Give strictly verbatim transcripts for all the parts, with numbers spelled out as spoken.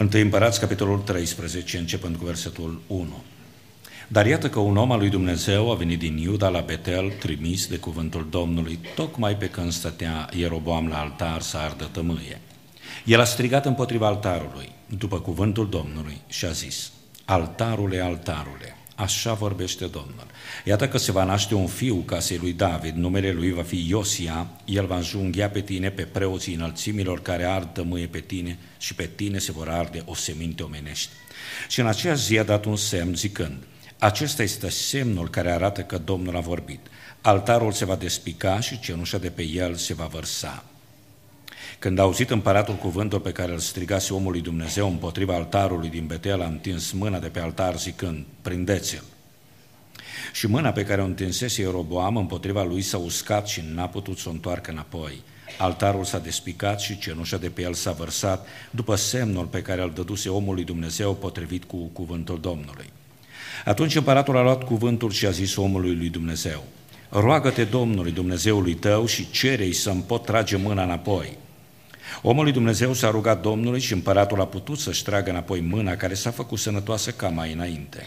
Întâi Împărați, capitolul treisprezece, începând cu versetul unu. Dar iată că un om al lui Dumnezeu a venit din Iuda la Betel, trimis de cuvântul Domnului, tocmai pe când stătea Ieroboam la altar să ardă tămâie. El a strigat împotriva altarului, după cuvântul Domnului, și a zis: Altarule, altarule, așa vorbește Domnul. Iată că se va naște un fiu casei lui David, numele lui va fi Iosia, el va înjunghia pe tine, pe preoții înălțimilor care ard tămâie pe tine, și pe tine se vor arde o seminte omenești. Și în aceea zi a dat un semn zicând: Acesta este semnul care arată că Domnul a vorbit. Altarul se va despica și cenușa de pe el se va vărsa. Când a auzit împăratul cuvântul pe care îl strigase omul lui Dumnezeu împotriva altarului din Betel, a întins mâna de pe altar zicând: Prindeți-l! Și mâna pe care o întinsese Ieroboam împotriva lui s-a uscat și n-a putut să o întoarcă înapoi. Altarul s-a despicat și cenușa de pe el s-a vărsat, după semnul pe care îl dăduse omul lui Dumnezeu potrivit cu cuvântul Domnului. Atunci împăratul a luat cuvântul și a zis omului lui Dumnezeu: Roagă-te Domnului Dumnezeului tău și cere-i să-mi pot trage mâna înapoi. Omul lui Dumnezeu s-a rugat Domnului și împăratul a putut să-și tragă înapoi mâna care s-a făcut sănătoasă ca mai înainte.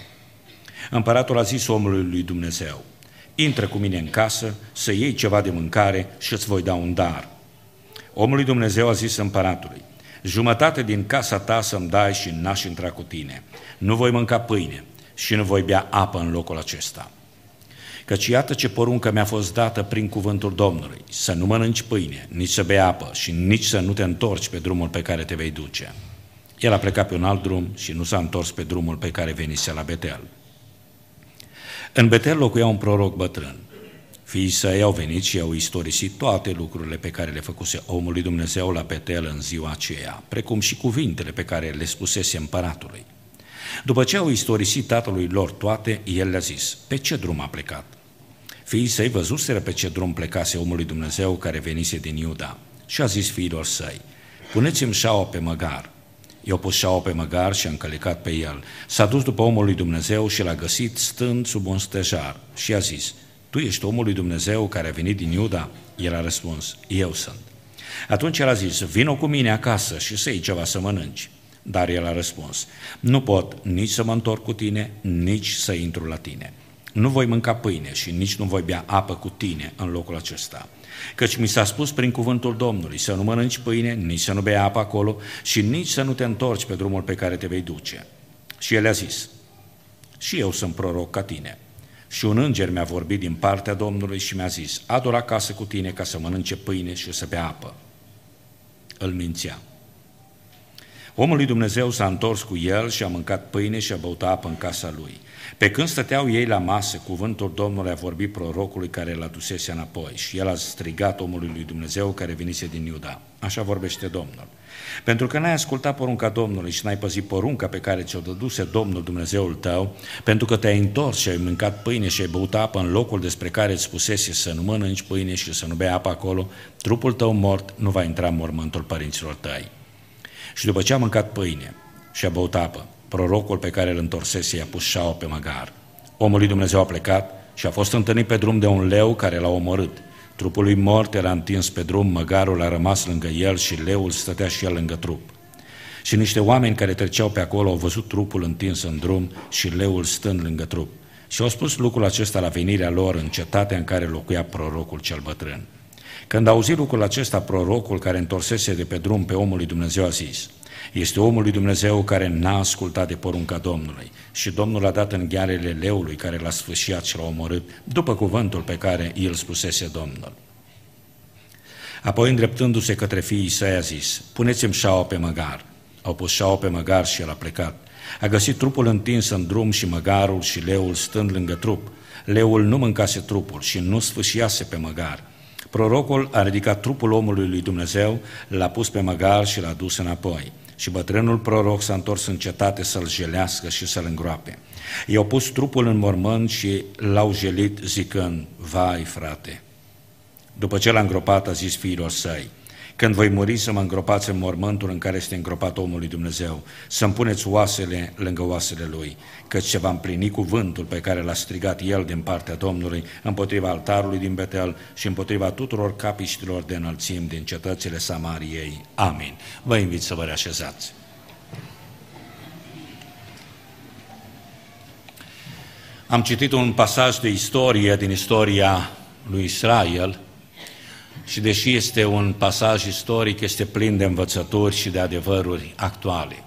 Împăratul a zis omului lui Dumnezeu: Intră cu mine în casă să iei ceva de mâncare și îți voi da un dar. Omul lui Dumnezeu a zis împăratului: Jumătate din casa ta să-mi dai și n-aș intra cu tine. Nu voi mânca pâine și nu voi bea apă în locul acesta. Căci iată ce poruncă mi-a fost dată prin cuvântul Domnului: să nu mănânci pâine, nici să bei apă și nici să nu te întorci pe drumul pe care te vei duce. El a plecat pe un alt drum și nu s-a întors pe drumul pe care venise la Betel. În Betel locuia un proroc bătrân. Fiii săi au venit și au istorisit toate lucrurile pe care le făcuse omul lui Dumnezeu la Betel în ziua aceea, precum și cuvintele pe care le spusese împăratului. După ce au istorisit tatălui lor toate, el le-a zis: Pe ce drum a plecat? Fiii săi văzuseră pe ce drum plecase omul lui Dumnezeu care venise din Iuda. Și a zis fiilor săi: Puneți-mi șaua pe măgar. I-au pus șaua pe măgar și a încălecat pe el. S-a dus după omul lui Dumnezeu și l-a găsit stând sub un stejar. Și a zis: Tu ești omul lui Dumnezeu care a venit din Iuda? El a răspuns: Eu sunt. Atunci el a zis: Vino cu mine acasă și să iei ceva să mănânci. Dar el a răspuns: Nu pot nici să mă întorc cu tine, nici să intru la tine. Nu voi mânca pâine și nici nu voi bea apă cu tine în locul acesta. Căci mi s-a spus prin cuvântul Domnului să nu mănânci pâine, nici să nu bei apă acolo și nici să nu te întorci pe drumul pe care te vei duce. Și el a zis: Și eu sunt proroc ca tine. Și un înger mi-a vorbit din partea Domnului și mi-a zis: Adu-l acasă cu tine ca să mănânce pâine și să bea apă. Îl mințea. Omul lui Dumnezeu s-a întors cu el și a mâncat pâine și a băut apă în casa lui. Pe când stăteau ei la masă, cuvântul Domnului a vorbit prorocului care l-a dusese înapoi și el a strigat omului lui Dumnezeu care venise din Iuda: Așa vorbește Domnul. Pentru că n-ai ascultat porunca Domnului și n-ai păzit porunca pe care ți-o dăduse Domnul Dumnezeul tău, pentru că te-ai întors și ai mâncat pâine și ai băut apă în locul despre care îți spusese să nu mănânci pâine și să nu bei apă acolo, trupul tău mort nu va intra în mormântul părinților tăi. Și după ce a mâncat pâine și a băut apă, prorocul pe care îl întorsese i-a pus șaua pe măgar. Omul lui Dumnezeu a plecat și a fost întâlnit pe drum de un leu care l-a omorât. Trupul lui mort era întins pe drum, măgarul a rămas lângă el și leul stătea și el lângă trup. Și niște oameni care treceau pe acolo au văzut trupul întins în drum și leul stând lângă trup. Și au spus lucrul acesta la venirea lor în cetatea în care locuia prorocul cel bătrân. Când a auzit lucrul acesta, prorocul care întorsese de pe drum pe omul lui Dumnezeu a zis: Este omul lui Dumnezeu care n-a ascultat de porunca Domnului și Domnul a dat în ghearele leului care l-a sfâșiat și l-a omorât, după cuvântul pe care îl spusese Domnul. Apoi, îndreptându-se către fiii săi, a zis: Puneți-mi șaua pe măgar. Au pus șaua pe măgar și el a plecat. A găsit trupul întins în drum și măgarul și leul stând lângă trup. Leul nu mâncase trupul și nu sfâșiase pe măgar. Prorocul a ridicat trupul omului lui Dumnezeu, l-a pus pe măgar și l-a dus înapoi. Și bătrânul proroc s-a întors în cetate să-l jelească și să-l îngroape. I-au pus trupul în mormânt și l-au jelit zicând: Vai, frate! După ce l-a îngropat, a zis fiilor săi: Când voi muri, să mă îngropați în mormântul în care este îngropat omul lui Dumnezeu, să-mi puneți oasele lângă oasele lui, căci se va împlini cuvântul pe care l-a strigat el din partea Domnului împotriva altarului din Betel și împotriva tuturor capiștilor de înălțim din cetățile Samariei. Amin. Vă invit să vă reașezați. Am citit un pasaj de istorie din istoria lui Israel și deși este un pasaj istoric, este plin de învățături și de adevăruri actuale.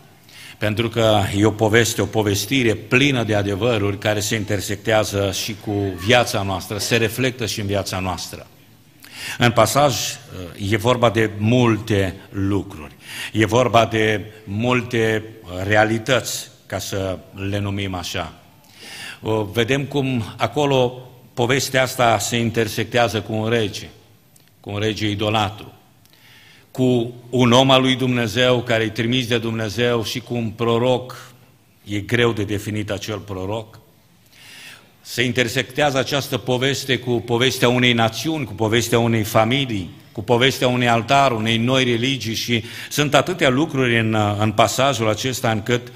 Pentru că e o poveste, o povestire plină de adevăruri care se intersectează și cu viața noastră, se reflectă și în viața noastră. În pasaj e vorba de multe lucruri, e vorba de multe realități, ca să le numim așa. Vedem cum acolo povestea asta se intersectează cu un rege, cu un rege idolatru, cu un om al lui Dumnezeu care e trimis de Dumnezeu și cu un proroc, e greu de definit acel proroc. Se intersectează această poveste cu povestea unei națiuni, cu povestea unei familii, cu povestea unui altar, unei noi religii și sunt atâtea lucruri în, în pasajul acesta încât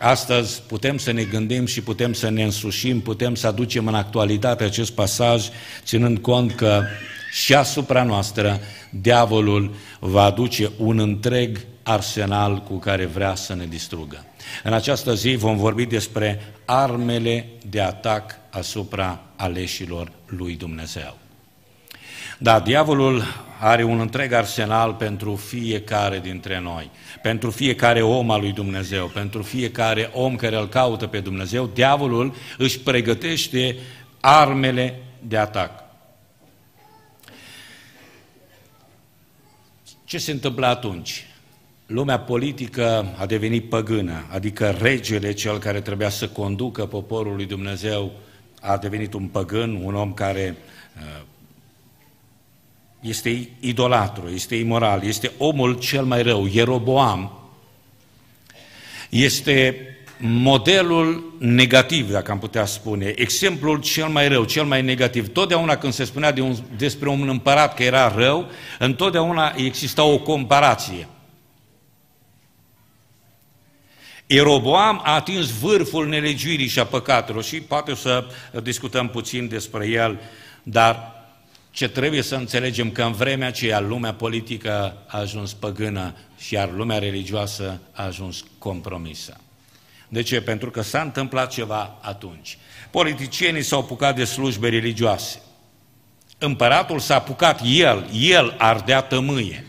astăzi putem să ne gândim și putem să ne însușim, putem să aducem în actualitate acest pasaj, ținând cont că și asupra noastră diavolul va aduce un întreg arsenal cu care vrea să ne distrugă. În această zi vom vorbi despre armele de atac asupra aleșilor lui Dumnezeu. Da, diavolul are un întreg arsenal pentru fiecare dintre noi, pentru fiecare om al lui Dumnezeu, pentru fiecare om care îl caută pe Dumnezeu, diavolul își pregătește armele de atac. Ce se întâmplă atunci? Lumea politică a devenit păgână, adică regele, cel care trebuia să conducă poporul lui Dumnezeu, a devenit un păgân, un om care este idolatru, este imoral, este omul cel mai rău, Ieroboam. Este modelul negativ, dacă am putea spune, exemplul cel mai rău, cel mai negativ. Totdeauna când se spunea de un, despre un împărat că era rău, întotdeauna exista o comparație. Ieroboam a atins vârful nelegiuirii și a păcatelor și poate să discutăm puțin despre el, dar ce trebuie să înțelegem că în vremea aceea lumea politică a ajuns păgână și iar lumea religioasă a ajuns compromisă. De ce? Pentru că s-a întâmplat ceva atunci. Politicienii s-au apucat de slujbe religioase. Împăratul s-a apucat el, el ardea tămâie.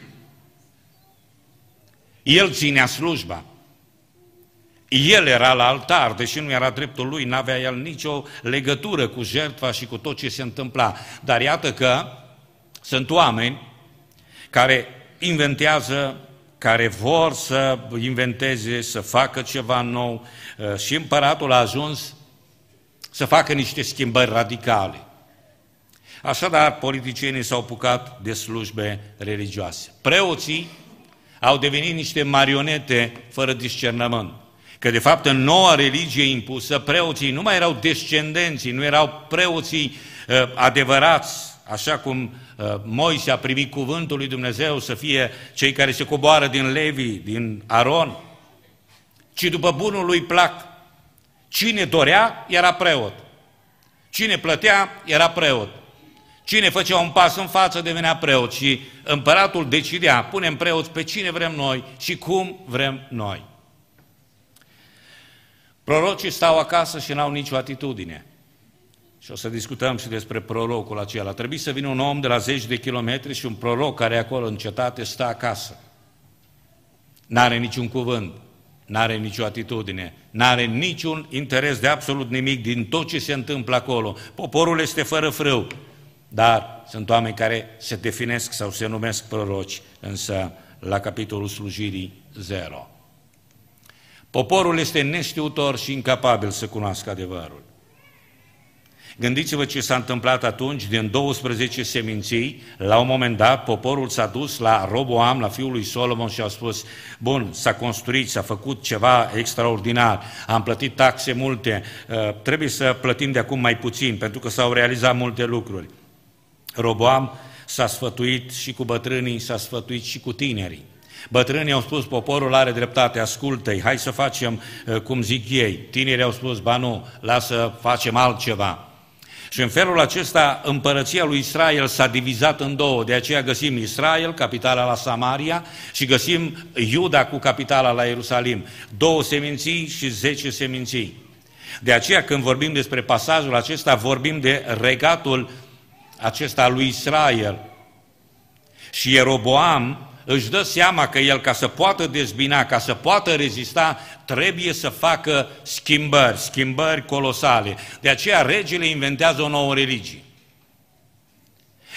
El ținea slujba. El era la altar, deși nu era dreptul lui, n-avea el nicio legătură cu jertfa și cu tot ce se întâmpla. Dar iată că sunt oameni care inventează, care vor să inventeze, să facă ceva nou și împăratul a ajuns să facă niște schimbări radicale. Așadar, politicienii s-au apucat de slujbe religioase. Preoții au devenit niște marionete fără discernământ. Că de fapt în noua religie impusă, preoții nu mai erau descendenții, nu erau preoții uh, adevărați, așa cum uh, Moise a primit cuvântul lui Dumnezeu să fie cei care se coboară din Levi, din Aron, ci după bunul lui plac. Cine dorea, era preot. Cine plătea, era preot. Cine făcea un pas în față, devenea preot. Și împăratul decidea, punem preoți pe cine vrem noi și cum vrem noi. Prorocii stau acasă și n-au nicio atitudine. Și o să discutăm și despre prorocul acela. Trebuie să vină un om de la zeci de kilometri și un proroc care e acolo în cetate stă acasă. N-are niciun cuvânt, n-are nicio atitudine, n-are niciun interes de absolut nimic din tot ce se întâmplă acolo. Poporul este fără frâu, dar sunt oameni care se definesc sau se numesc proroci, însă la capitolul slujirii zero. Poporul este neștiutor și incapabil să cunoască adevărul. Gândiți-vă ce s-a întâmplat atunci, din douăsprezece seminții, la un moment dat, poporul s-a dus la Roboam, la fiul lui Solomon și a spus, bun, s-a construit, s-a făcut ceva extraordinar, am plătit taxe multe, trebuie să plătim de acum mai puțin, pentru că s-au realizat multe lucruri. Roboam s-a sfătuit și cu bătrânii, s-a sfătuit și cu tinerii. Bătrânii au spus, poporul are dreptate, ascultă-i, hai să facem cum zic ei. Tinerii au spus, ba nu, lasă, facem altceva. Și în felul acesta împărăția lui Israel s-a divizat în două, de aceea găsim Israel, capitala la Samaria, și găsim Iuda cu capitala la Ierusalim. Două seminții și zece seminții. De aceea, când vorbim despre pasajul acesta, vorbim de regatul acesta lui Israel. Și Ieroboam își dă seama că el, ca să poată dezbina, ca să poată rezista, trebuie să facă schimbări, schimbări colosale. De aceea regele inventează o nouă religie.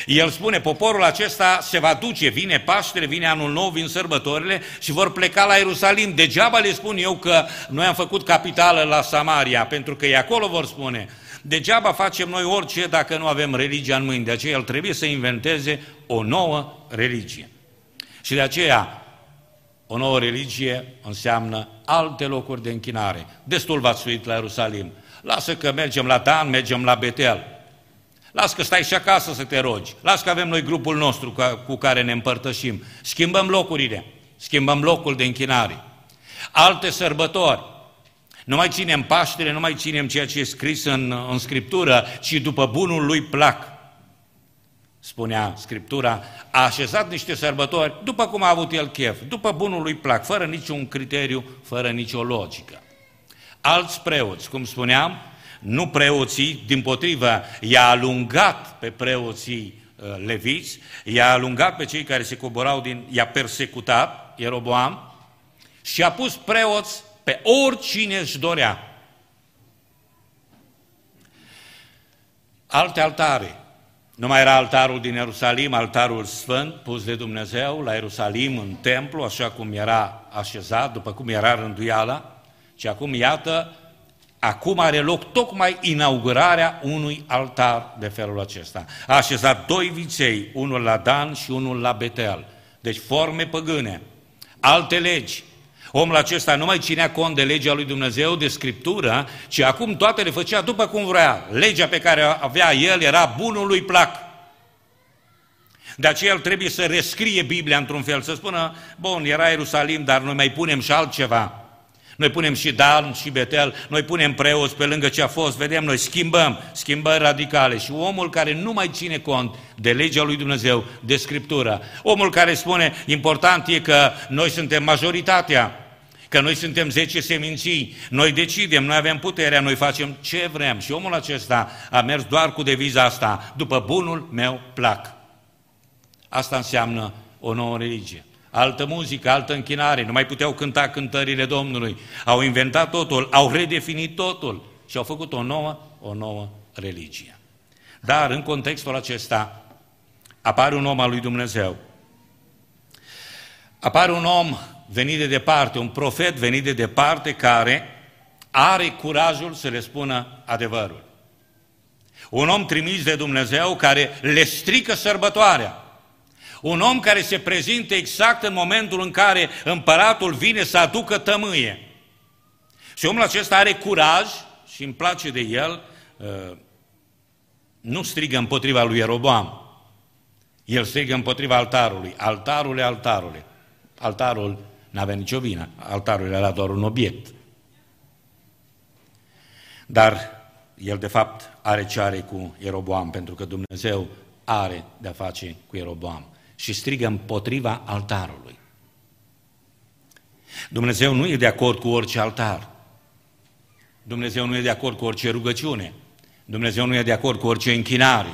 El spune, poporul acesta se va duce, vine Paștele, vine Anul Nou, vin sărbătorile și vor pleca la Ierusalim. Degeaba le spun eu că noi am făcut capitală la Samaria, pentru că e acolo, vor spune. Degeaba facem noi orice dacă nu avem religia în mâini. De aceea el trebuie să inventeze o nouă religie. Și de aceea, o nouă religie înseamnă alte locuri de închinare. Destul v-ați suit la Ierusalim. Lasă că mergem la Dan, mergem la Betel. Lasă că stai și acasă să te rogi. Lasă că avem noi grupul nostru cu care ne împărtășim. Schimbăm locurile, schimbăm locul de închinare. Alte sărbători. Nu mai ținem Paștele, nu mai ținem ceea ce e scris în, în Scriptură, ci după bunul lui plac. Spunea Scriptura, a așezat niște sărbători după cum a avut el chef, după bunul lui plac, fără niciun criteriu, fără nicio logică. Alți preoți, cum spuneam, nu preoții, dimpotrivă, i-a alungat pe preoții uh, leviți, i-a alungat pe cei care se coborau din, i-a persecutat, Ieroboam, și a pus preoți pe oricine își dorea. Alte altare. Nu mai era altarul din Ierusalim, altarul sfânt pus de Dumnezeu la Ierusalim, în templu, așa cum era așezat, după cum era rânduiala, și acum, iată, acum are loc tocmai inaugurarea unui altar de felul acesta. A așezat doi viței, unul la Dan și unul la Betel, deci forme păgâne, alte legi. Omul acesta nu mai ținea cont de legea lui Dumnezeu, de Scriptură, ci acum toate le făcea după cum vrea. Legea pe care avea el era bunul lui plac. De aceea el trebuie să rescrie Biblia într-un fel, să spună, bun, era Ierusalim, dar noi mai punem și altceva. Noi punem și Dan și Betel, noi punem preoți pe lângă ce a fost, vedem, noi schimbăm, schimbări radicale. Și omul care nu mai ține cont de legea lui Dumnezeu, de Scriptură, omul care spune, important e că noi suntem majoritatea, că noi suntem zece seminții, noi decidem, noi avem puterea, noi facem ce vrem. Și omul acesta a mers doar cu deviza asta, după bunul meu plac. Asta înseamnă o nouă religie. Altă muzică, altă închinare, nu mai puteau cânta cântările Domnului. Au inventat totul, au redefinit totul și au făcut o nouă, o nouă religie. Dar în contextul acesta apare un om al lui Dumnezeu. Apare un om venit de departe, un profet venit de departe care are curajul să le spună adevărul. Un om trimis de Dumnezeu care le strică sărbătoarea. Un om care se prezintă exact în momentul în care împăratul vine să aducă tămâie. Și omul acesta are curaj și îmi place de el, nu strigă împotriva lui Ieroboam, el strigă împotriva altarului. Altarul e altarul. Altarul n-avea nicio vină, altarul era doar un obiect. Dar el de fapt are ce are cu Ieroboam, pentru că Dumnezeu are de-a face cu Ieroboam. Și strigă împotriva altarului. Dumnezeu nu e de acord cu orice altar. Dumnezeu nu e de acord cu orice rugăciune. Dumnezeu nu e de acord cu orice închinare.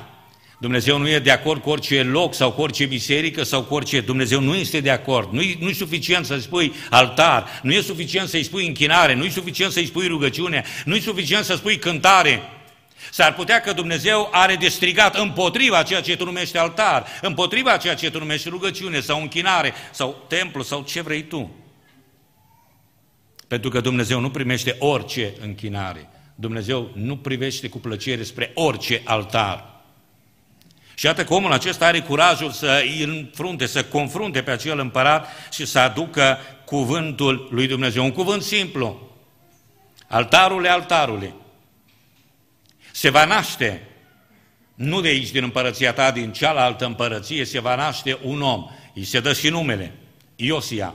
Dumnezeu nu e de acord cu orice loc sau cu orice biserică sau cu orice... Dumnezeu nu este de acord. Nu e, nu e suficient să-i spui altar, nu e suficient să-i spui închinare, nu e suficient să-i spui rugăciune, nu e suficient să spui cântare. S-ar putea că Dumnezeu are de strigat împotriva ceea ce tu numești altar, împotriva ceea ce tu numești rugăciune sau închinare sau templu sau ce vrei tu. Pentru că Dumnezeu nu primește orice închinare. Dumnezeu nu privește cu plăcere spre orice altar. Și iată că omul acesta are curajul să îi înfrunte, să confrunte pe acel împărat și să aducă cuvântul lui Dumnezeu. Un cuvânt simplu. Altarule, altarule. Se va naște, nu de aici din împărăția ta, din cealaltă împărăție, se va naște un om. Îi se dă și numele, Iosia.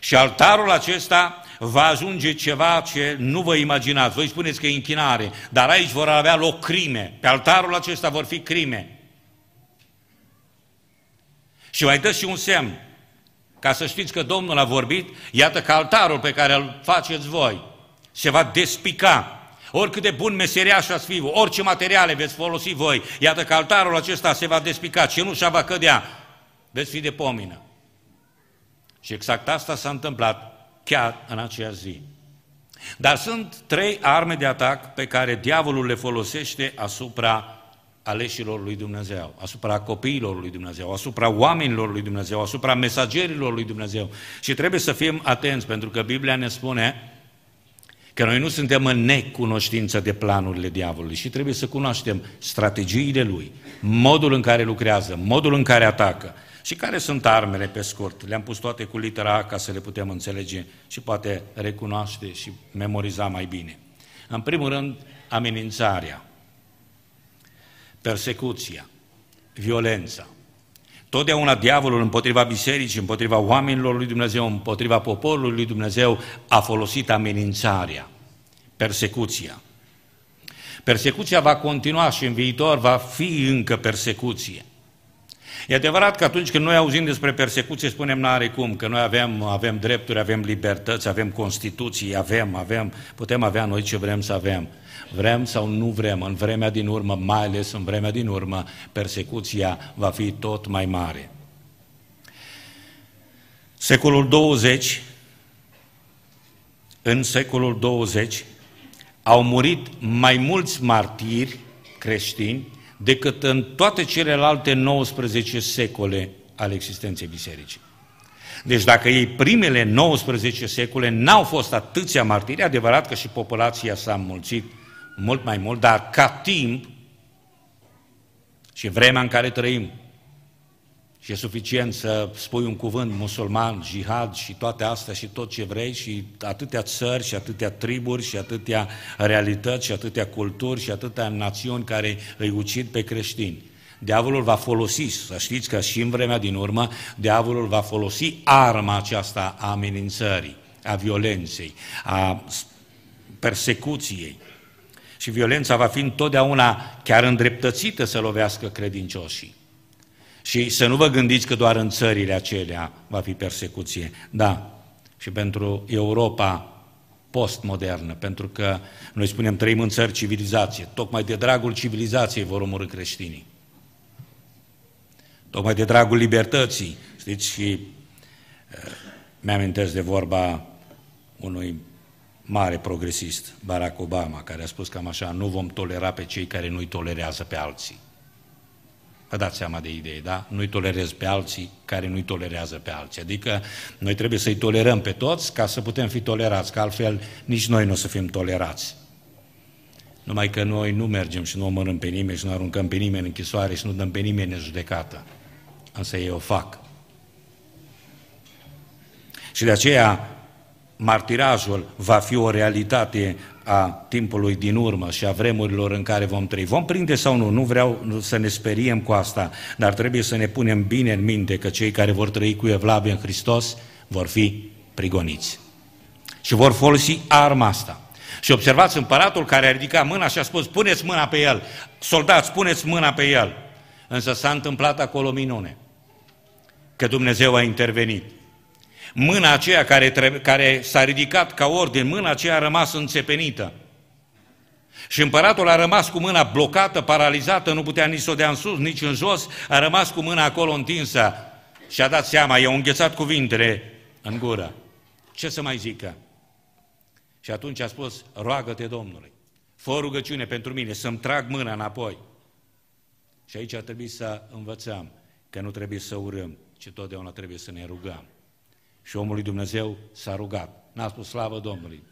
Și altarul acesta va ajunge ceva ce nu vă imaginați. Voi spuneți că e închinare, dar aici vor avea loc crime. Pe altarul acesta vor fi crime. Și mai dă și un semn, ca să știți că Domnul a vorbit, iată că altarul pe care îl faceți voi se va despica. Oricât de bun meseriaș ați fi, orice materiale veți folosi voi, iată că altarul acesta se va despica, cenușa va cădea, veți fi de pomină. Și exact asta s-a întâmplat chiar în acea zi. Dar sunt trei arme de atac pe care diavolul le folosește asupra aleșilor lui Dumnezeu, asupra copiilor lui Dumnezeu, asupra oamenilor lui Dumnezeu, asupra mesagerilor lui Dumnezeu. Și trebuie să fim atenți, pentru că Biblia ne spune că noi nu suntem în necunoștință de planurile diavolului și trebuie să cunoaștem strategiile lui, modul în care lucrează, modul în care atacă. Și care sunt armele, pe scurt? Le-am pus toate cu litera A ca să le putem înțelege și poate recunoaște și memoriza mai bine. În primul rând, amenințarea, persecuția, violența. Totdeauna diavolul împotriva bisericii, împotriva oamenilor lui Dumnezeu, împotriva poporului lui Dumnezeu a folosit amenințarea, persecuția. Persecuția va continua și în viitor va fi încă persecuție. E adevărat că atunci când noi auzim despre persecuție spunem n-are cum, că noi avem, avem drepturi, avem libertăți, avem Constituții, avem, avem, putem avea noi ce vrem să avem. Vrem sau nu vrem, în vremea din urmă, mai ales în vremea din urmă, persecuția va fi tot mai mare. Secolul douăzeci, în secolul douăzeci, au murit mai mulți martiri creștini decât în toate celelalte nouăsprezece secole ale existenței bisericii. Deci dacă ei primele nouăsprezece secole n-au fost atâția martiri, adevărat că și populația s-a înmulțit mult mai mult, dar ca timp și vremea în care trăim, și e suficient să spui un cuvânt musulman, jihad și toate astea și tot ce vrei și atâtea țări și atâtea triburi și atâtea realități și atâtea culturi și atâtea națiuni care îi ucid pe creștini. Diavolul va folosi, să știți că și în vremea din urmă, diavolul va folosi arma aceasta a amenințării, a violenței, a persecuției. Și violența va fi întotdeauna chiar îndreptățită să lovească credincioșii. Și să nu vă gândiți că doar în țările acelea va fi persecuție. Da, și pentru Europa postmodernă, pentru că noi spunem trăim în țări civilizație, tocmai de dragul civilizației vor omorî creștinii. Tocmai de dragul libertății, știți, și mi-amintesc de vorba unui mare progresist, Barack Obama, care a spus cam așa, nu vom tolera pe cei care nu-i tolerează pe alții. Vă dați seama de idei, da? Nu-i tolerez pe alții care nu-i tolerează pe alții. Adică noi trebuie să-i tolerăm pe toți ca să putem fi tolerați, că altfel nici noi nu o să fim tolerați. Numai că noi nu mergem și nu omorâm pe nimeni și nu aruncăm pe nimeni în închisoare și nu dăm pe nimeni în judecată. Însă ei o fac. Și de aceea martirajul va fi o realitate a timpului din urmă și a vremurilor în care vom trăi. Vom prinde sau nu? Nu vreau să ne speriem cu asta, dar trebuie să ne punem bine în minte că cei care vor trăi cu evlavie în Hristos vor fi prigoniți. Și vor folosi arma asta. Și observați împăratul care a ridicat mâna și a spus, puneți mâna pe el, soldați, puneți mâna pe el. Însă s-a întâmplat acolo minune, că Dumnezeu a intervenit. Mâna aceea care, care s-a ridicat ca ordin, mâna aceea a rămas înțepenită. Și împăratul a rămas cu mâna blocată, paralizată, nu putea nici să o dea în sus, nici în jos, a rămas cu mâna acolo întinsă și a dat seama, i-a înghețat cuvintele în gură. Ce să mai zică? Și atunci a spus, roagă-te Domnului, fă rugăciune pentru mine, să-mi trag mâna înapoi. Și aici a trebuit să învățăm că nu trebuie să urâm, ci totdeauna trebuie să ne rugăm. Și omul lui Dumnezeu s-a rugat. N-a spus, slavă Domnului,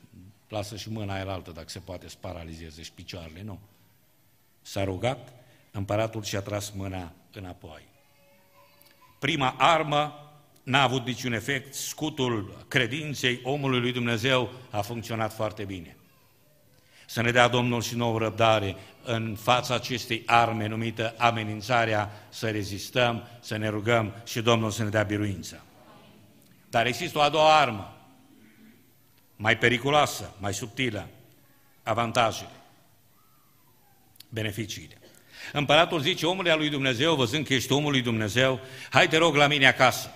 lasă și mâna aia altă dacă se poate să paralizeze și picioarele, nu. S-a rugat, împăratul și-a tras mâna înapoi. Prima armă n-a avut niciun efect, scutul credinței omului lui Dumnezeu a funcționat foarte bine. Să ne dea Domnul și nouă răbdare în fața acestei arme numită amenințarea, să rezistăm, să ne rugăm și Domnul să ne dea biruință. Dar există o a doua armă, mai periculoasă, mai subtilă, avantajele, beneficiile. Împăratul zice, omului lui Dumnezeu, văzând că ești omul lui Dumnezeu, hai te rog la mine acasă.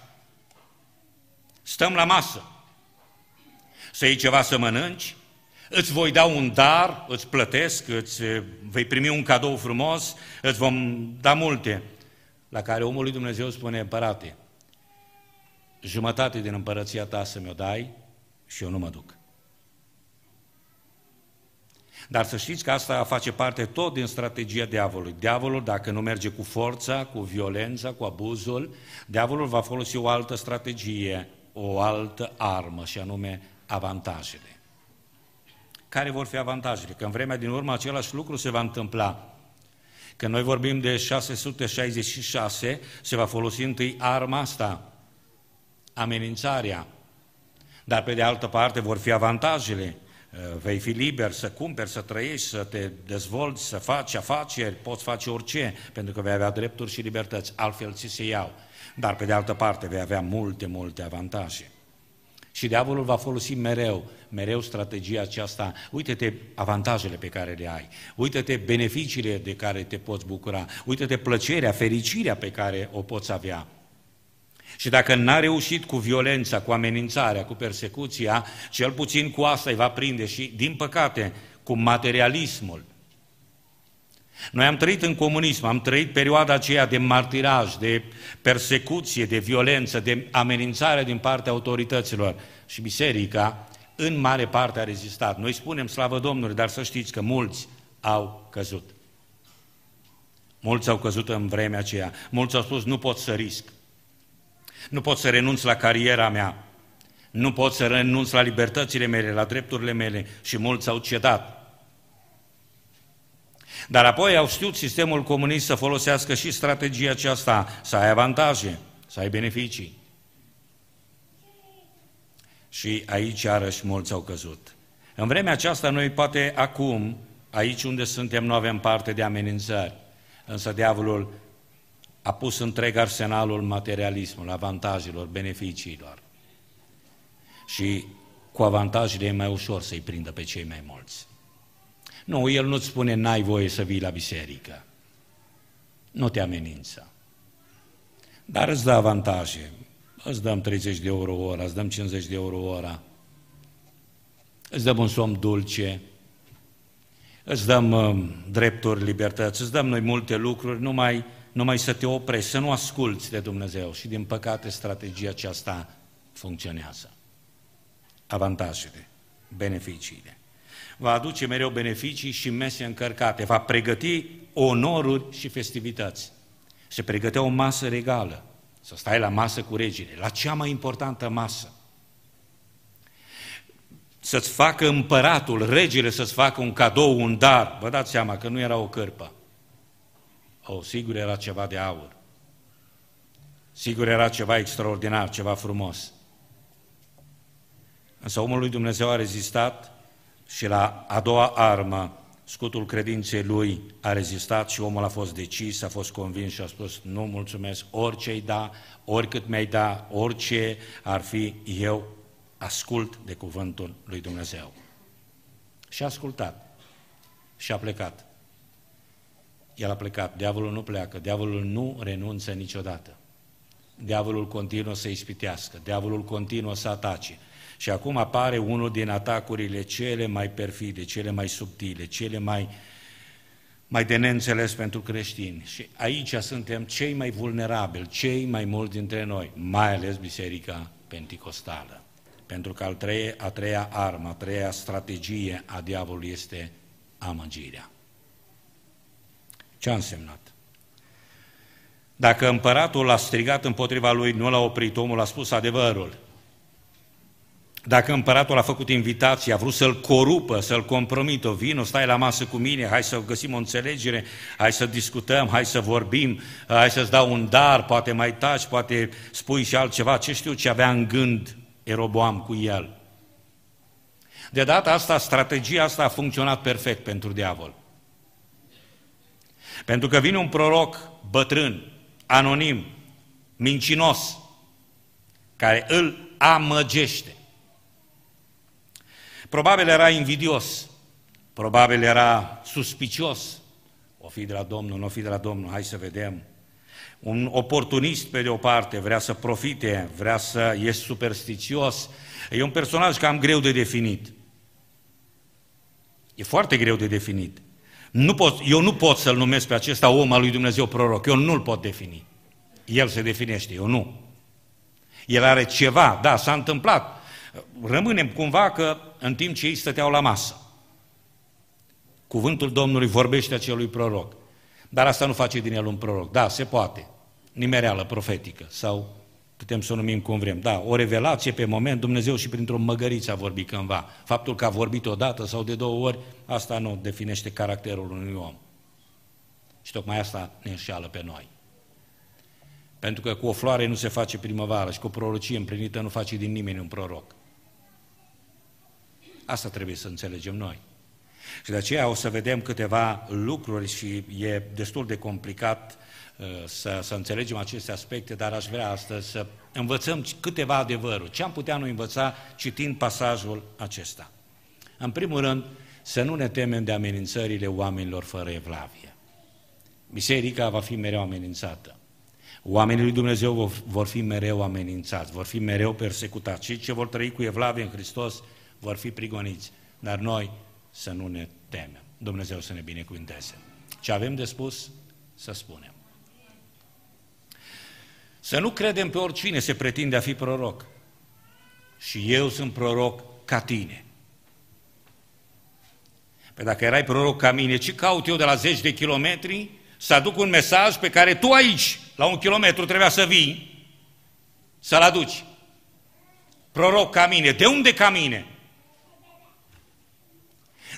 Stăm la masă, să iei ceva să mănânci, îți voi da un dar, îți plătesc, îți vei primi un cadou frumos, îți vom da multe. La care omul lui Dumnezeu spune: împărate, jumătate din împărăția ta să mi-o dai și eu nu mă duc. Dar să știți că asta face parte tot din strategia diavolului. Diavolul, dacă nu merge cu forța, cu violența, cu abuzul, diavolul va folosi o altă strategie, o altă armă, și anume avantajele. Care vor fi avantajele? Că în vremea din urmă același lucru se va întâmpla. Când noi vorbim de șase sute șaizeci și șase, se va folosi întâi arma asta, amenințarea. Dar pe de altă parte vor fi avantajele. Vei fi liber să cumperi, să trăiești, să te dezvolți, să faci afaceri, poți face orice, pentru că vei avea drepturi și libertăți, altfel ți se iau. Dar pe de altă parte vei avea multe, multe avantaje. Și diavolul va folosi mereu, mereu strategia aceasta. Uite-te avantajele pe care le ai, uite-te beneficiile de care te poți bucura, uite-te plăcerea, fericirea pe care o poți avea. Și dacă n-a reușit cu violența, cu amenințarea, cu persecuția, cel puțin cu asta îi va prinde și, din păcate, cu materialismul. Noi am trăit în comunism, am trăit perioada aceea de martiraj, de persecuție, de violență, de amenințare din partea autorităților. Și biserica, în mare parte, a rezistat. Noi spunem slavă Domnului, dar să știți că mulți au căzut. Mulți au căzut în vremea aceea. Mulți au spus: nu pot să risc. Nu pot să renunț la cariera mea, nu pot să renunț la libertățile mele, la drepturile mele, și mulți au cedat. Dar apoi au știut sistemul comunist să folosească și strategia aceasta, să ai avantaje, să ai beneficii. Și aici, iarăși, mulți au căzut. În vremea aceasta, noi poate acum, aici unde suntem, nu avem parte de amenințări, însă diavolul a pus întreg arsenalul materialismului, avantajelor, beneficiilor. Și cu avantajele e mai ușor să-i prindă pe cei mai mulți. Nu, el nu-ți spune: n-ai voie să vii la biserică. Nu te amenință. Dar îți dă avantaje. Îți dăm treizeci de euro o oră, îți dăm cincizeci de euro o oră, îți dăm un somn dulce, îți dăm uh, drepturi, libertăți, îți dăm noi multe lucruri, numai numai să te oprești, să nu asculți de Dumnezeu. Și din păcate strategia aceasta funcționează. Avantajele, beneficiile. Va aduce mereu beneficii și mese încărcate, va pregăti onoruri și festivități. Se pregătea o masă regală, să stai la masă cu regele, la cea mai importantă masă. Să-ți facă împăratul, regele, să-ți facă un cadou, un dar. Vă dați seama că nu era o cârpă. Oh, sigur era ceva de aur. Sigur era ceva extraordinar, ceva frumos. Însă omul lui Dumnezeu a rezistat și la a doua armă, scutul credinței lui, a rezistat și omul a fost decis, a fost convins și a spus: nu, mulțumesc, orice-i da, oricât mi-ai da, orice ar fi, eu ascult de cuvântul lui Dumnezeu. Și a ascultat și a plecat. El a plecat, diavolul nu pleacă, diavolul nu renunță niciodată. Diavolul continuă să ispitească, diavolul continuă să atace. Și acum apare unul din atacurile cele mai perfide, cele mai subtile, cele mai, mai de neînțeles pentru creștini. Și aici suntem cei mai vulnerabili, cei mai mulți dintre noi, mai ales Biserica Pentecostală. Pentru că al treia, a treia armă, a treia strategie a diavolului este amăgirea. Ce a însemnat? Dacă împăratul a strigat împotriva lui, nu l-a oprit, omul a spus adevărul. Dacă împăratul a făcut invitații, a vrut să-l corupă, să-l compromită: vino, stai la masă cu mine, hai să găsim o înțelegere, hai să discutăm, hai să vorbim, hai să-ți dau un dar, poate mai taci, poate spui și altceva, ce știu ce avea în gând Ieroboam cu el. De data asta, strategia asta a funcționat perfect pentru diavol. Pentru că vine un proroc bătrân, anonim, mincinos, care îl amăgește. Probabil era invidios, probabil era suspicios. O fi de la Domnul, nu o fi de la Domnul, hai să vedem. Un oportunist, pe de o parte, vrea să profite, vrea să e superstițios. E un personaj cam greu de definit. E foarte greu de definit. Nu pot, eu nu pot să-l numesc pe acesta om al lui Dumnezeu proroc. Eu nu-l pot defini. El se definește, eu nu. El are ceva, da, s-a întâmplat. Rămânem cumva că în timp ce ei stăteau la masă, cuvântul Domnului vorbește acelui proroc. Dar asta nu face din el un proroc. Da, se poate. Nimereală profetică sau putem să o numim cum vrem. Da, o revelație pe moment, Dumnezeu și printr-o măgăriță a vorbit cândva. Faptul că a vorbit odată sau de două ori, asta nu definește caracterul unui om. Și tocmai asta ne înșeală pe noi. Pentru că cu o floare nu se face primăvară și cu o prorocie împlinită nu face din nimeni un proroc. Asta trebuie să înțelegem noi. Și de aceea o să vedem câteva lucruri și e destul de complicat să, să înțelegem aceste aspecte, dar aș vrea astăzi să învățăm câteva adevăruri. Ce am putea noi învăța citind pasajul acesta? În primul rând, să nu ne temem de amenințările oamenilor fără evlavie. Biserica va fi mereu amenințată. Oamenii lui Dumnezeu vor fi mereu amenințați, vor fi mereu persecutați. Cei ce vor trăi cu evlavie în Hristos vor fi prigoniți, dar noi să nu ne temem. Dumnezeu să ne binecuvânteze. Ce avem de spus, să spunem. Să nu credem pe oricine se pretinde a fi proroc. Și eu sunt proroc ca tine. Păi dacă erai proroc ca mine, ce caut eu de la zeci de kilometri să aduc un mesaj pe care tu aici, la un kilometru, trebuia să vii, să-l aduci? Proroc ca mine. De unde ca mine?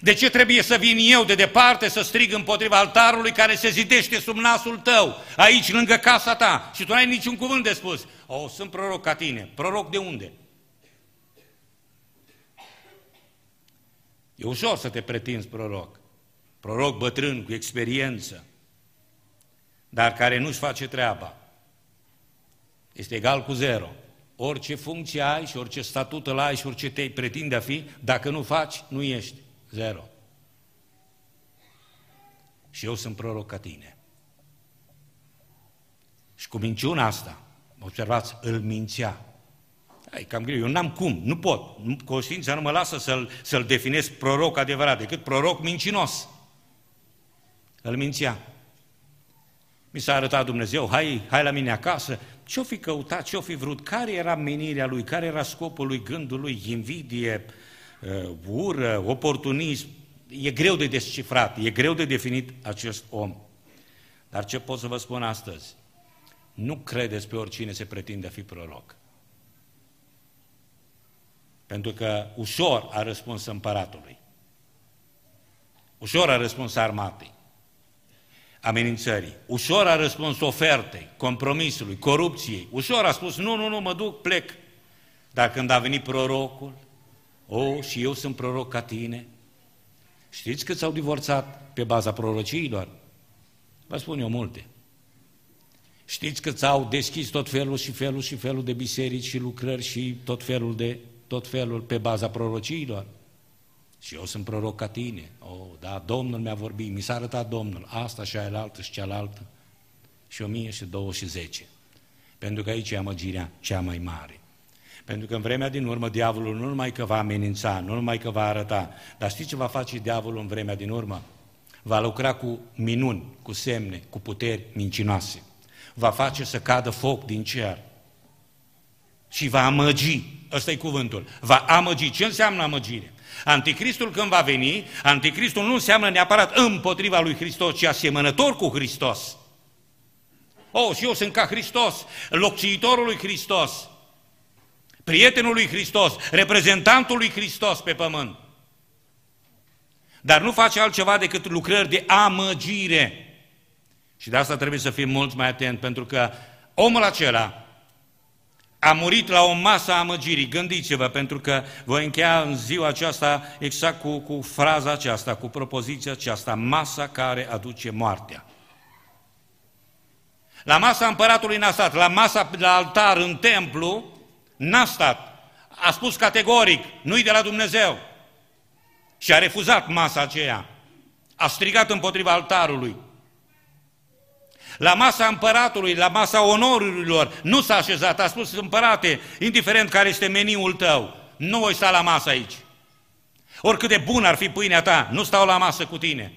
De ce trebuie să vin eu de departe să strig împotriva altarului care se zidește sub nasul tău, aici, lângă casa ta, și tu n-ai niciun cuvânt de spus? O, sunt proroc ca tine. Proroc de unde? E ușor să te pretinzi proroc. Proroc bătrân, cu experiență, dar care nu-și face treaba. Este egal cu zero. Orice funcție ai și orice statut îl ai și orice te pretinde a fi, dacă nu faci, nu ești. Zero. Și eu sunt proroc ca tine. Și cu minciuna asta, observați, îl mințea. E cam greu, eu n-am cum, nu pot. Conștiința nu mă lasă să-l, să-l definesc proroc adevărat, decât proroc mincinos. Îl mințea. Mi s-a arătat Dumnezeu, hai, hai la mine acasă. Ce-o fi căutat, ce-o fi vrut? Care era menirea lui, care era scopul lui, gândul lui, invidie, ură, oportunism? E greu de descifrat, e greu de definit acest om. Dar ce pot să vă spun astăzi? Nu credeți pe oricine se pretinde a fi proroc. Pentru că ușor a răspuns împăratului. Ușor a răspuns armatei, amenințării. Ușor a răspuns ofertei, compromisului, corupției. Ușor a spus, nu, nu, nu, mă duc, plec. Dar când a venit prorocul, o, și eu sunt proroc ca tine. Știți cât s-au divorțat pe baza prorociilor? Vă spun eu multe. Știți cât s-au deschis tot felul și felul și felul de biserici și lucrări și tot felul de tot felul pe baza prorociilor? Și eu sunt proroc ca tine. O, da, Domnul mi-a vorbit, mi s-a arătat Domnul, asta și aia-l-altă și cealaltă, și o mie și două și zece. Pentru că aici e amăgirea cea mai mare. Pentru că în vremea din urmă, diavolul nu numai că va amenința, nu numai că va arăta, dar știți ce va face diavolul în vremea din urmă? Va lucra cu minuni, cu semne, cu puteri mincinoase. Va face să cadă foc din cer. Și va amăgi, ăsta e cuvântul, va amăgi. Ce înseamnă amăgire? Anticristul când va veni, anticristul nu înseamnă neapărat împotriva lui Hristos, ci asemănător cu Hristos. Oh, și eu sunt ca Hristos, locțiitorul lui Hristos, prietenul lui Hristos, reprezentantul lui Hristos pe pământ. Dar nu face altceva decât lucrări de amăgire. Și de asta trebuie să fim mulți mai atenți, pentru că omul acela a murit la o masă a amăgirii. Gândiți-vă, pentru că voi încheia în ziua aceasta exact cu, cu fraza aceasta, cu propoziția aceasta, masa care aduce moartea. La masa împăratului n-a stat, la masa la altar în templu, n-a stat, a spus categoric, nu-i de la Dumnezeu. Și a refuzat masa aceea, a strigat împotriva altarului. La masa împăratului, la masa onorurilor, nu s-a așezat, a spus, împărate, indiferent care este meniul tău, nu voi sta la masă aici. Oricât de bună ar fi pâinea ta, nu stau la masă cu tine.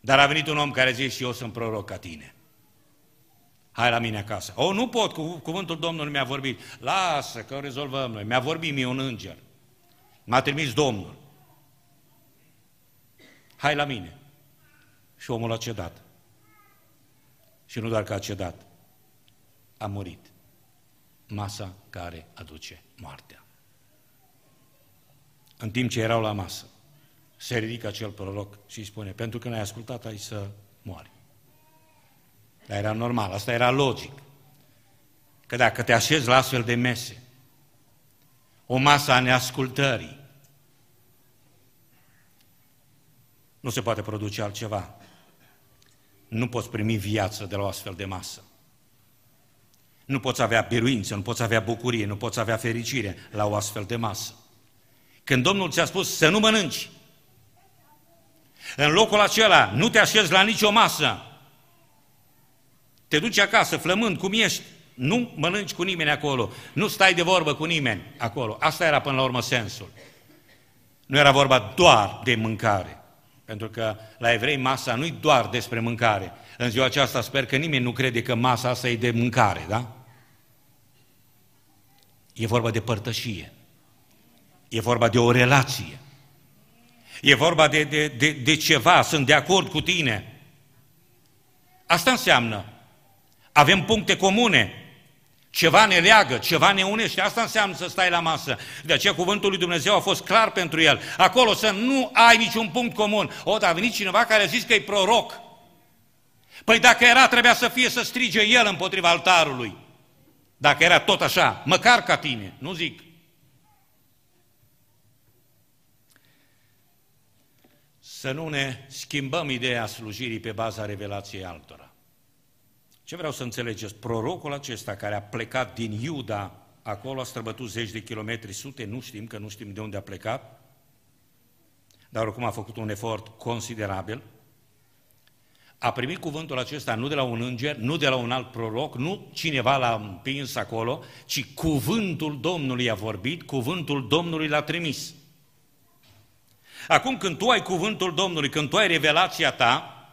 Dar a venit un om care zice, și eu sunt proroc ca tine. Hai la mine acasă. O, nu pot, cu cuvântul Domnului mi-a vorbit. Lasă, că o rezolvăm noi. Mi-a vorbit mie un înger. M-a trimis Domnul. Hai la mine. Și omul a cedat. Și nu doar că a cedat, a murit. Masa care aduce moartea. În timp ce erau la masă, se ridică acel proroc și îi spune, pentru că n-ai ascultat, ai să moari. Dar era normal, asta era logic. Că dacă te așezi la astfel de mese, o masă a neascultării, nu se poate produce altceva. Nu poți primi viață de la o astfel de masă. Nu poți avea biruință, nu poți avea bucurie, nu poți avea fericire la o astfel de masă. Când Domnul ți-a spus să nu mănânci, în locul acela nu te așezi la nicio masă, te duci acasă flămând cum ești, nu mănânci cu nimeni acolo, nu stai de vorbă cu nimeni acolo. Asta era până la urmă sensul. Nu era vorba doar de mâncare, pentru că la evrei masa nu-i doar despre mâncare. În ziua aceasta sper că nimeni nu crede că masa asta e de mâncare, da? E vorba de părtășie. E vorba de o relație. E vorba de, de, de, de ceva, sunt de acord cu tine. Asta înseamnă, avem puncte comune, ceva ne leagă, ceva ne unește, asta înseamnă să stai la masă. De aceea cuvântul lui Dumnezeu a fost clar pentru el. Acolo să nu ai niciun punct comun. O, dar a venit cineva care a zis că e proroc. Păi dacă era, trebuia să fie să strige el împotriva altarului. Dacă era tot așa, măcar ca tine, nu zic. Să nu ne schimbăm ideea slujirii pe baza revelației altora. Ce vreau să înțelegeți? Prorocul acesta care a plecat din Iuda, acolo a străbătut zeci de kilometri, sute, nu știm, că nu știm de unde a plecat, dar oricum a făcut un efort considerabil, a primit cuvântul acesta nu de la un înger, nu de la un alt proroc, nu cineva l-a împins acolo, ci cuvântul Domnului a vorbit, cuvântul Domnului l-a trimis. Acum când tu ai cuvântul Domnului, când tu ai revelația ta,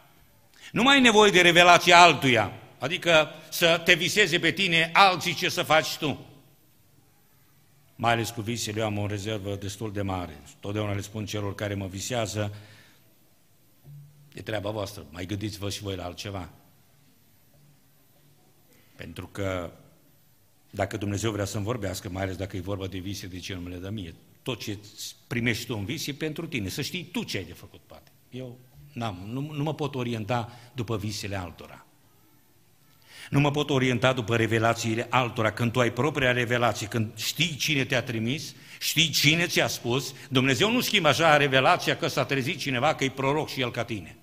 nu mai ai nevoie de revelația altuia, adică să te viseze pe tine alții ce să faci tu. Mai ales cu visele, eu am o rezervă destul de mare. Totdeauna le spun celor care mă visează, e treaba voastră, mai gândiți-vă și voi la altceva. Pentru că dacă Dumnezeu vrea să-mi vorbească, mai ales dacă e vorba de vise, de ce nu mi le dă mie? Tot ce primești tu în vis e pentru tine, să știi tu ce ai de făcut, poate. Eu n-am, nu, nu mă pot orienta după visele altora. Nu mă pot orienta după revelațiile altora, când tu ai propria revelație, când știi cine te-a trimis, știi cine ți-a spus, Dumnezeu nu schimbă așa revelația că s-a trezit cineva că e proroc și el ca tine.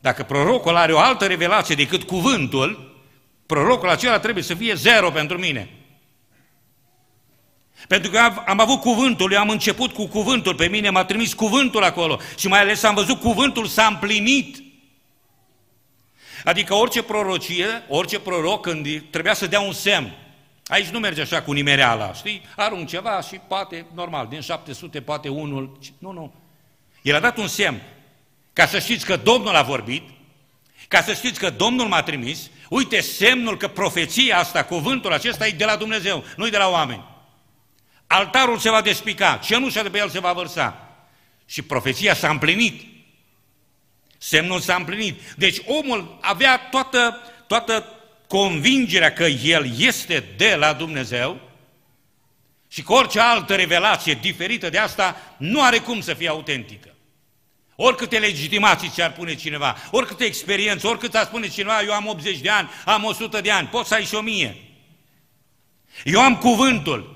Dacă prorocul are o altă revelație decât cuvântul, prorocul acela trebuie să fie zero pentru mine. Pentru că am avut cuvântul, eu am început cu cuvântul, pe mine m-a trimis cuvântul acolo și mai ales am văzut cuvântul s-a împlinit. Adică orice prorocie, orice proroc când trebuia să dea un semn, aici nu merge așa cu nimereala, știi? Arunc ceva și poate, normal, din șapte sute poate unul, nu, nu. El a dat un semn, ca să știți că Domnul a vorbit, ca să știți că Domnul m-a trimis, uite semnul că profeția asta, cuvântul acesta e de la Dumnezeu, nu e de la oameni. Altarul se va despica, cenușa de pe el se va vărsa. Și profeția s-a împlinit. Semnul s-a împlinit. Deci omul avea toată, toată convingerea că el este de la Dumnezeu și că orice altă revelație diferită de asta nu are cum să fie autentică. Oricâte legitimații ți-ar pune cineva, oricâte experiențe, oricât ar spune cineva, eu am optzeci de ani, am o sută de ani, poți să ai și o mie. Eu am cuvântul.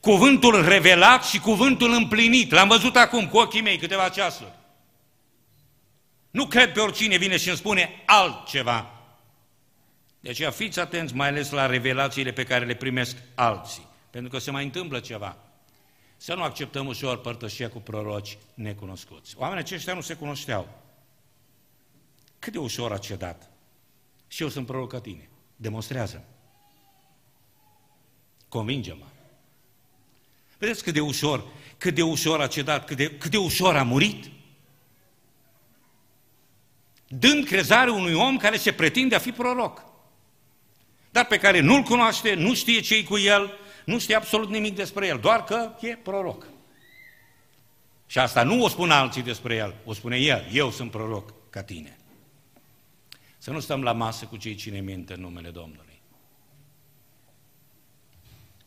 Cuvântul revelat și cuvântul împlinit. L-am văzut acum cu ochii mei câteva ceasuri. Nu cred pe oricine vine și îmi spune altceva. De aceea fiți atenți mai ales la revelațiile pe care le primesc alții. Pentru că se mai întâmplă ceva. Să nu acceptăm ușor părtășia cu proroci necunoscuți. Oamenii aceștia nu se cunoșteau. Cât de ușor a cedat. Și eu sunt proroc ca tine. Demonstrează-mi. Convinge-mă. Vedeți cât de ușor, cât de ușor a cedat, cât de, cât de ușor a murit? Dând crezare unui om care se pretinde a fi proroc, dar pe care nu-l cunoaște, nu știe ce-i cu el, nu știe absolut nimic despre el, doar că e proroc. Și asta nu o spun alții despre el, o spune el, eu sunt proroc ca tine. Să nu stăm la masă cu cei cine minte în numele Domnului.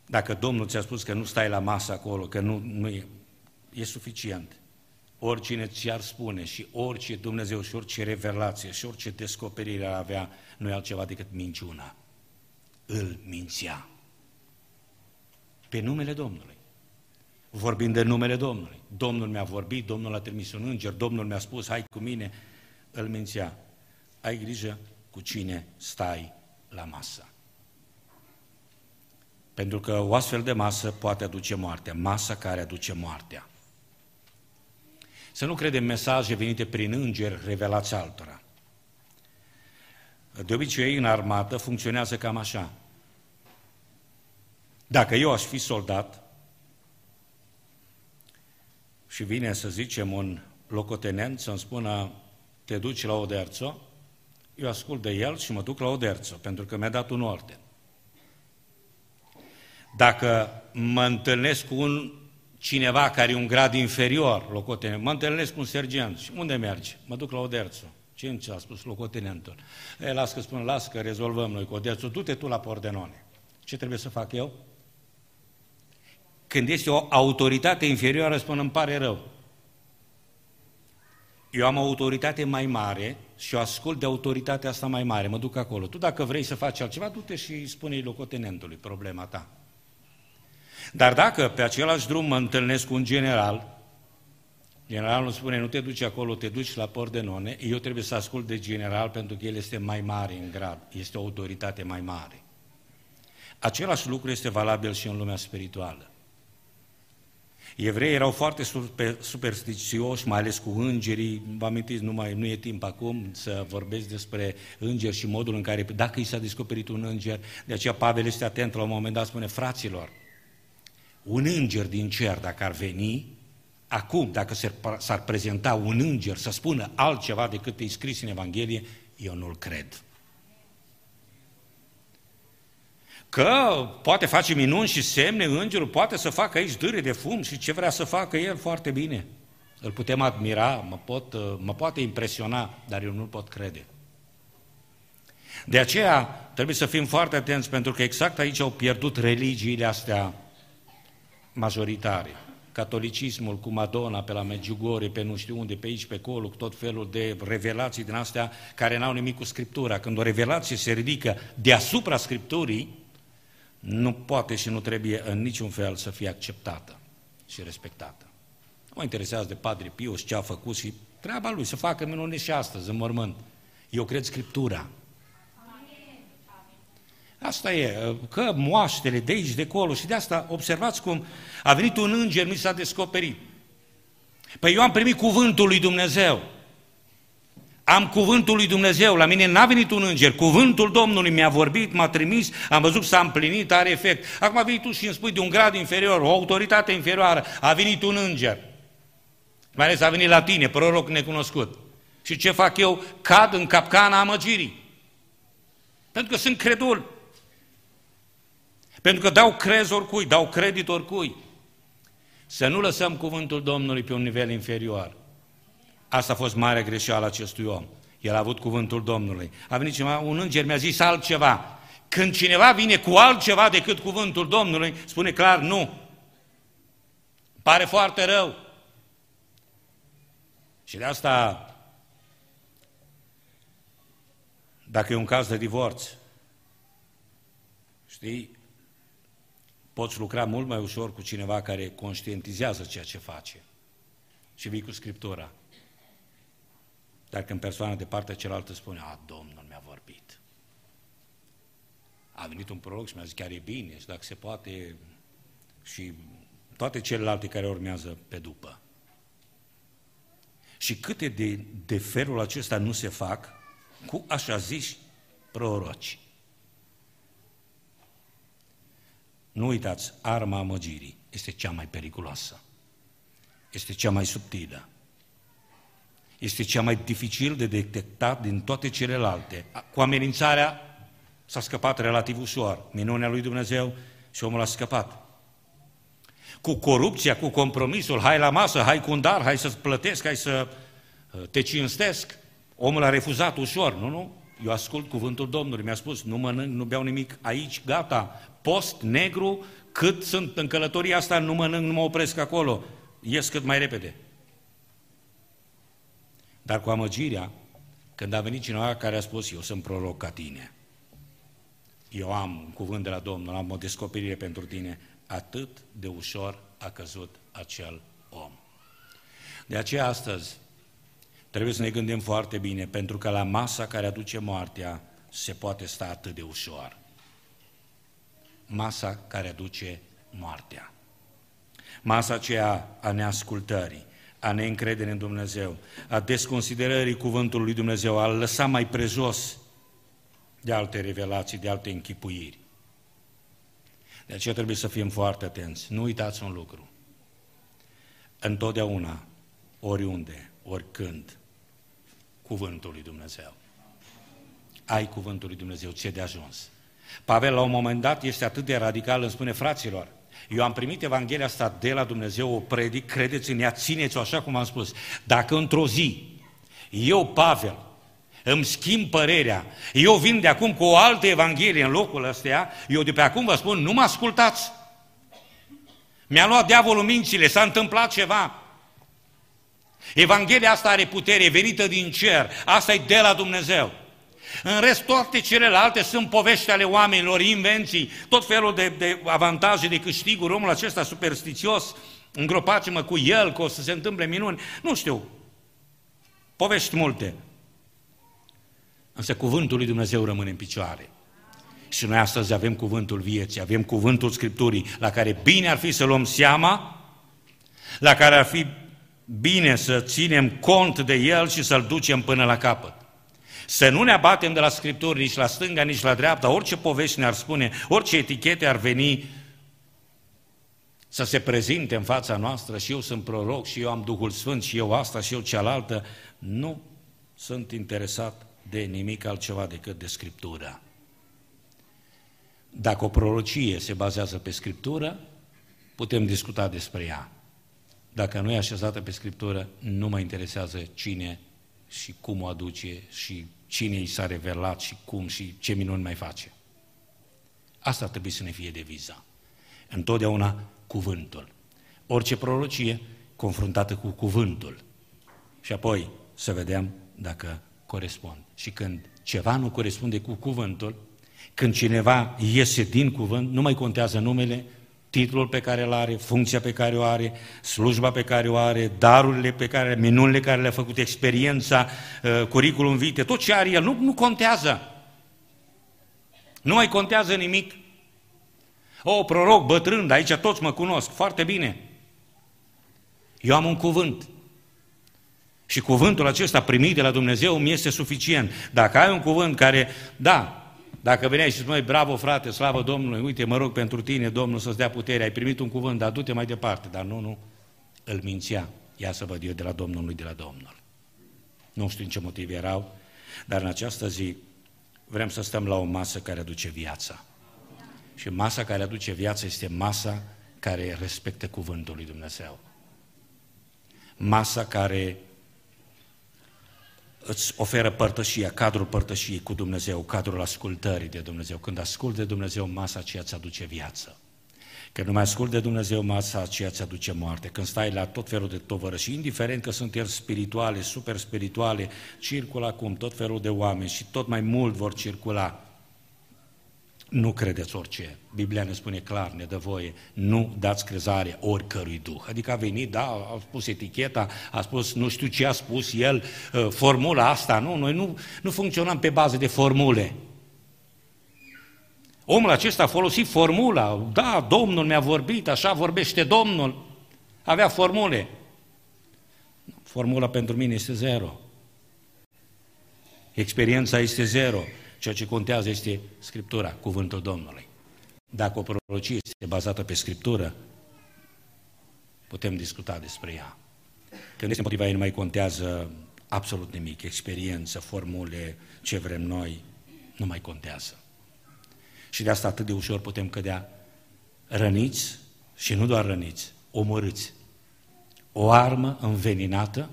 Dacă Domnul ți-a spus că nu stai la masă acolo, că nu, nu e, e suficient. Oricine ți-ar spune și orice Dumnezeu și orice revelație și orice descoperire ar avea, nu e altceva decât minciuna. Îl mințea. Pe numele Domnului. Vorbind de numele Domnului. Domnul mi-a vorbit, Domnul a trimis un înger, Domnul mi-a spus, hai cu mine, îl mințea. Ai grijă cu cine stai la masă. Pentru că o astfel de masă poate aduce moartea, masa care aduce moartea. Să nu credem mesaje venite prin îngeri revelați altora. De obicei, în armată funcționează cam așa. Dacă eu aș fi soldat și vine, să zicem, un locotenent să-mi spună te duci la Oderțo, eu ascult de el și mă duc la Oderțo, pentru că mi-a dat un ordin. Dacă mă întâlnesc cu un cineva care e un grad inferior, locotenent, mă întâlnesc cu un sergent și unde mergi? Mă duc la Oderțo. Ce a spus locotenentul? E, las că spun, las că rezolvăm noi cu Oderțo, du-te tu la Pordenone. Ce trebuie să fac eu? Când este o autoritate inferioară, spun, îmi pare rău. Eu am o autoritate mai mare și o ascult de autoritatea asta mai mare, mă duc acolo. Tu dacă vrei să faci altceva, du-te și spune-i locotenentului problema ta. Dar dacă pe același drum mă întâlnesc cu un general, generalul spune, nu te duci acolo, te duci la Pordenone, eu trebuie să ascult de general pentru că el este mai mare în grad, este o autoritate mai mare. Același lucru este valabil și în lumea spirituală. Evreii erau foarte super, superstițioși, mai ales cu îngerii, vă amintiți, nu, mai, nu e timp acum să vorbesc despre îngeri și modul în care, dacă i s-a descoperit un înger, de aceea Pavel este atent, la un moment dat spune, fraților, un înger din cer, dacă ar veni, acum, dacă s-ar prezenta un înger să spună altceva decât e scris în Evanghelie, eu nu-l cred. Că poate face minuni și semne, îngerul poate să facă aici dâre de fum și ce vrea să facă el, foarte bine. Îl putem admira, mă, pot, mă poate impresiona, dar eu nu-l pot crede. De aceea trebuie să fim foarte atenți, pentru că exact aici au pierdut religiile astea majoritare. Catolicismul cu Madonna pe la Medjugorje, pe nu știu unde, pe aici, pe acolo, tot felul de revelații din astea care n-au nimic cu Scriptura. Când o revelație se ridică deasupra Scripturii, nu poate și nu trebuie în niciun fel să fie acceptată și respectată. Nu mă interesează de Padre Pio și ce a făcut și treaba lui, să facă minune și astăzi, în mormânt. Eu cred Scriptura. Asta e, că moaștele de aici, de acolo, și de asta observați cum a venit un înger, mi s-a descoperit. Păi eu am primit cuvântul lui Dumnezeu. Am cuvântul lui Dumnezeu, la mine n-a venit un înger, cuvântul Domnului mi-a vorbit, m-a trimis, am văzut că s-a împlinit, are efect. Acum vii tu și îmi spui de un grad inferior, o autoritate inferioară, a venit un înger. Mai ales a venit la tine, proroc necunoscut. Și ce fac eu? Cad în capcana amăgirii. Pentru că sunt credul. Pentru că dau crez oricui, dau credit oricui. Să nu lăsăm cuvântul Domnului pe un nivel inferior. Asta a fost marea greșeală acestui om. El a avut cuvântul Domnului. A venit cineva, un înger mi-a zis altceva. Când cineva vine cu altceva decât cuvântul Domnului, spune clar nu. Pare foarte rău. Și de asta, dacă e un caz de divorț, știi, poți lucra mult mai ușor cu cineva care conștientizează ceea ce face și vii cu Scriptura. Dar când persoana de partea cealaltă spune, a, Domnul mi-a vorbit. A venit un proroc și mi-a zis, chiar e bine, și dacă se poate, și toate celelalte care urmează pe după. Și câte de, de felul acesta nu se fac cu așa ziși proroci. Nu uitați, arma amăgirii este cea mai periculoasă, este cea mai subtilă, este cea mai dificil de detectat din toate celelalte. Cu amenințarea s-a scăpat relativ ușor, minunea lui Dumnezeu și omul a scăpat. Cu corupția, cu compromisul, hai la masă, hai cu un dar, hai să-ți plătesc, hai să te cinstesc, omul a refuzat ușor, nu, nu? Eu ascult cuvântul Domnului, mi-a spus, nu mănânc, nu beau nimic aici, gata, post negru, cât sunt în călătoria asta, nu mănânc, nu mă opresc acolo, ies cât mai repede. Dar cu amăgirea, când a venit cineva care a spus, eu sunt proroc ca tine, eu am un cuvânt de la Domnul, am o descoperire pentru tine, atât de ușor a căzut acel om. De aceea astăzi trebuie să ne gândim foarte bine, pentru că la masa care aduce moartea se poate sta atât de ușor. Masa care aduce moartea. Masa aceea a neascultării, a neîncrederii în Dumnezeu, a desconsiderării cuvântului lui Dumnezeu, a lăsa mai prejos de alte revelații, de alte închipuiri. De aceea trebuie să fim foarte atenți. Nu uitați un lucru. Întotdeauna, oriunde, oricând, cuvântul lui Dumnezeu. Ai cuvântul lui Dumnezeu, ce de ajuns. Pavel la un moment dat este atât de radical, îmi spune, fraților, eu am primit Evanghelia asta de la Dumnezeu, o predic, credeți în ea, țineți-o așa cum am spus. Dacă într-o zi, eu, Pavel, îmi schimb părerea, eu vin de acum cu o altă Evanghelie în locul ăsta, eu de pe acum vă spun, nu mă ascultați. Mi-a luat diavolul mințile, s-a întâmplat ceva. Evanghelia asta are putere, venită din cer, asta e de la Dumnezeu. În rest, toate celelalte sunt povești ale oamenilor, invenții, tot felul de, de avantaje, de câștiguri, omul acesta superstițios, îngropați-mă cu el, că o să se întâmple minuni, nu știu, povești multe. Însă cuvântul lui Dumnezeu rămâne în picioare. Și noi astăzi avem cuvântul vieții, avem cuvântul Scripturii, la care bine ar fi să luăm seama, la care ar fi bine să ținem cont de el și să-l ducem până la capăt. Să nu ne abatem de la Scripturi nici la stânga, nici la dreapta, orice povești ne-ar spune, orice etichete ar veni să se prezinte în fața noastră și eu sunt proroc și eu am Duhul Sfânt și eu asta și eu cealaltă. Nu sunt interesat de nimic altceva decât de Scriptura. Dacă o prorocie se bazează pe Scriptură, putem discuta despre ea. Dacă nu e așezată pe Scriptură, nu mă interesează cine și cum o aduce și cine i s-a revelat și cum și ce minuni mai face. Asta trebuie să ne fie deviza. Întotdeauna cuvântul. Orice prorocie confruntată cu cuvântul. Și apoi să vedem dacă corespund. Și când ceva nu corespunde cu cuvântul, când cineva iese din cuvânt, nu mai contează numele, titlul pe care îl are, funcția pe care o are, slujba pe care o are, darurile pe care, minunile care le-a făcut, experiența, curriculum vitae, tot ce are el, nu, nu contează. Nu mai contează nimic. O, proroc bătrân, aici toți mă cunosc, foarte bine. Eu am un cuvânt. Și cuvântul acesta primit de la Dumnezeu mi este suficient. Dacă ai un cuvânt care, da, dacă veneai și spui, bravo frate, slavă Domnului, uite, mă rog pentru tine, Domnul, să-ți dea putere, ai primit un cuvânt, dar du-te mai departe. Dar nu, nu, îl mințea. Ia să văd eu de la Domnul, lui de la Domnul. Nu știu în ce motive erau, dar în această zi vrem să stăm la o masă care aduce viața. Și masa care aduce viața este masa care respectă cuvântul lui Dumnezeu. Masa care îți oferă părtășia, cadrul părtășiei cu Dumnezeu, cadrul ascultării de Dumnezeu. Când asculți de Dumnezeu, masa aceea îți aduce viață. Când nu mai asculți de Dumnezeu, masa aceea îți aduce moarte. Când stai la tot felul de tovărășii, indiferent că sunt ele spirituale, super spirituale, circulă acum tot felul de oameni și tot mai mult vor circula. Nu credeți orice. Biblia ne spune clar, ne dă voie, nu dați crezare oricărui duh. Adică a venit, da, a spus eticheta, a spus nu știu ce a spus el, formula asta, nu, noi nu, nu funcționăm pe bază de formule. Omul acesta a folosit formula, da, Domnul mi-a vorbit, așa vorbește Domnul, avea formule. Formula pentru mine este zero. Experiența este zero. Ceea ce contează este Scriptura, cuvântul Domnului. Dacă o prorocie este bazată pe Scriptură, putem discuta despre ea. Când este împotriva ei, nu mai contează absolut nimic. Experiență, formule, ce vrem noi, nu mai contează. Și de asta atât de ușor putem cădea răniți și nu doar răniți, omorâți. O armă înveninată,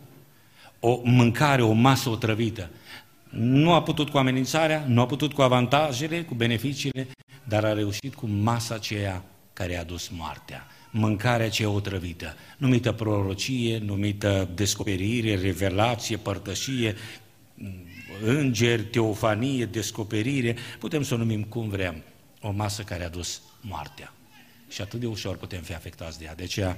o mâncare, o masă otrăvită. Nu a putut cu amenințarea, nu a putut cu avantajele, cu beneficiile, dar a reușit cu masa aceea care a adus moartea. Mâncarea aceea otrăvită, numită prorocie, numită descoperire, revelație, părtășie, îngeri, teofanie, descoperire, putem să o numim cum vrem, o masă care a adus moartea. Și atât de ușor putem fi afectați de ea. De aceea,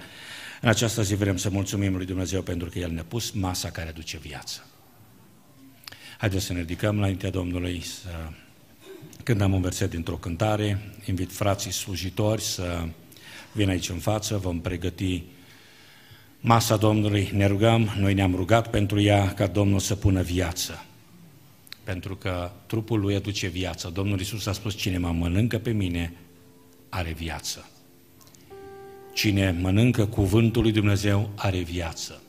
în această zi vrem să mulțumim lui Dumnezeu pentru că El ne-a pus masa care aduce viață. Haideți să ne ridicăm înaintea Domnului, să cântăm un verset dintr-o cântare, invit frații slujitori să vină aici în față, vom pregăti masa Domnului, ne rugăm, noi ne-am rugat pentru ea ca Domnul să pună viață, pentru că trupul Lui aduce viață. Domnul Iisus a spus, cine mă mănâncă pe mine are viață. Cine mănâncă cuvântul lui Dumnezeu are viață.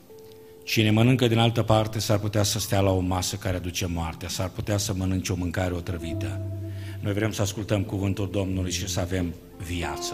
Cine mănâncă din altă parte s-ar putea să stea la o masă care aduce moartea, s-ar putea să mănânce o mâncare otrăvită. Noi vrem să ascultăm cuvântul Domnului și să avem viață.